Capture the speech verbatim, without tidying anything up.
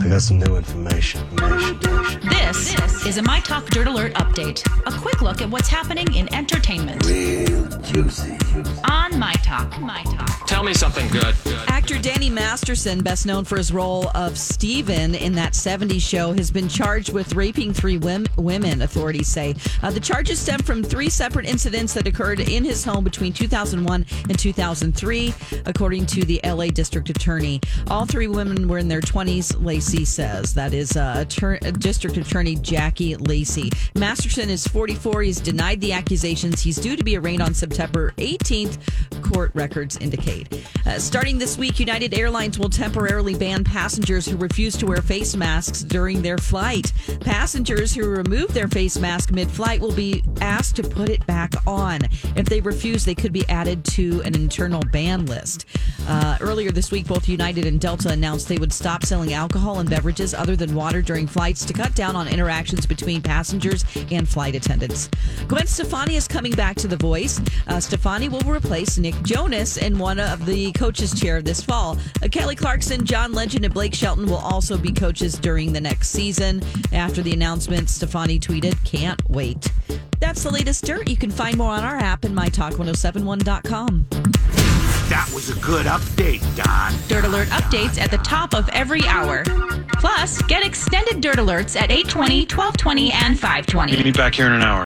I got some new information. information, information. This, this is a My Talk Dirt Alert update. A quick look at what's happening in entertainment. Real juicy. On My Talk. My Talk. Tell me something good. good. Actor Danny Masterson, best known for his role of Steven in That seventies Show, has been charged with raping three women, authorities say. Uh, the charges stem from three separate incidents that occurred in his home between two thousand one and two thousand three, according to the L A District Attorney. All three women were in their twenties. Lacey says. That is uh, attor- District Attorney Jackie Lacey. Masterson is forty-four. He's denied the accusations. He's due to be arraigned on September eighteenth, court records indicate. Uh, starting this week, United Airlines will temporarily ban passengers who refuse to wear face masks during their flight. Passengers who remove their face mask mid-flight will be asked to put it back on. If they refuse, they could be added to an internal ban list. Uh, earlier this week, both United and Delta announced they would stop selling alcohol and beverages other than water during flights to cut down on interactions between passengers and flight attendants. Gwen Stefani is coming back to The Voice. Uh, Stefani will replace Nick Jonas in one of the coaches' chair this fall. Uh, Kelly Clarkson, John Legend, and Blake Shelton will also be coaches during the next season. After the announcement, Stefani tweeted, "Can't wait." That's the latest dirt. You can find more on our app and my talk ten seventy-one dot com. That was a good update, Don. Dirt Alert updates at the top of every hour. Plus, get extended Dirt Alerts at eight twenty, twelve twenty, and five twenty. Meet me back here in an hour.